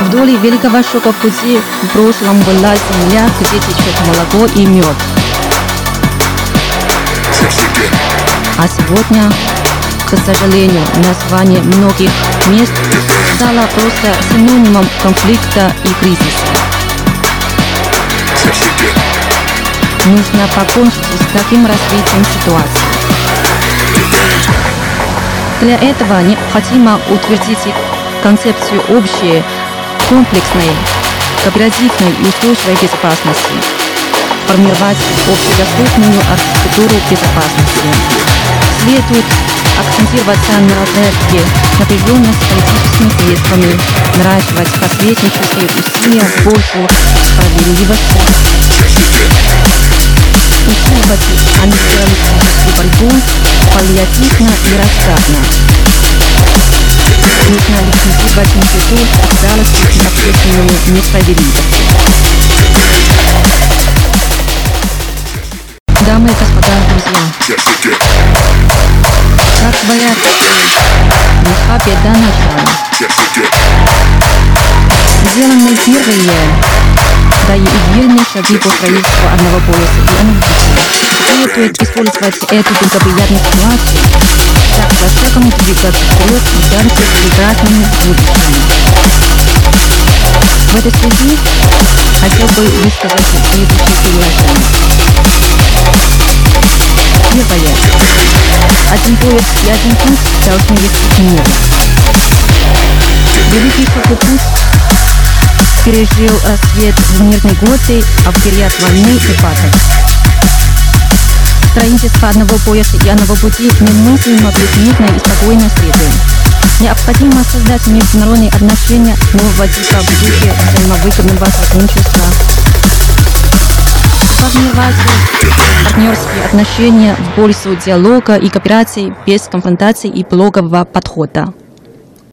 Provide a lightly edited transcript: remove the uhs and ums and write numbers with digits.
Вдоль Великого Шелкового пути в прошлом была земля, где течет молоко и мед. А сегодня, к сожалению, название многих мест стало просто синонимом конфликта и кризиса. Нужно покончить с таким развитием ситуации. Для этого необходимо утвердить концепцию общей, комплексной, кооперативной и устойчивой безопасности, формировать общедоступную архитектуру безопасности. Следует акцентироваться на развитии напряженности политическими средствами, наращивать посреднические усилия в пользу справедливости, усиливать антитеррористическую борьбу паллиативно и расчетно. Нужно ликвидировать институт отдалости и общественную несправедливость. Дамы и господа, друзья, как говорят, муха беда начала. Сделаны первые, да и верные шаги по строительству одного полюса и энергетики. Следует использовать эту благоприятную ситуацию, так во всяком двигаться вперед и дальше с прекрасными будущими. В этой связи хотел бы высказать следующие соглашения. Первое. Один пояс и один путь должны вести мир. Великий шелковый путь пережил свет в мирные годы, а в период войны и патов. Строительство одного пояса и одного пути немыслимо без мирной и спокойной среды. Необходимо создать международные отношения нового типа в духе взаимовыгодного сотрудничества, формировать партнерские отношения в пользу диалога и кооперации без конфронтации и блокового подхода.